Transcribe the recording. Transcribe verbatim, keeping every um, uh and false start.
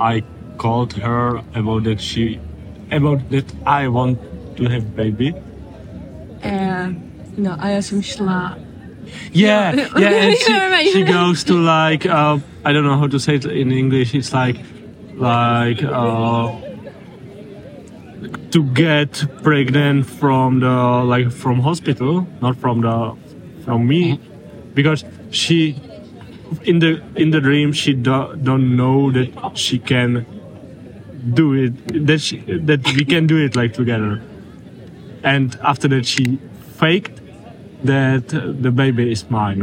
I called her about that she, about that I want to have baby. And no, I assume she la. Yeah, yeah, yeah, and she, she goes to like uh, I don't know how to say it in English. It's like like uh, to get pregnant from the like from hospital, not from the from me, because she. In the in the dream, she do, don't know that she can do it. That she, that we can do it like together. And after that, she faked that the baby is mine.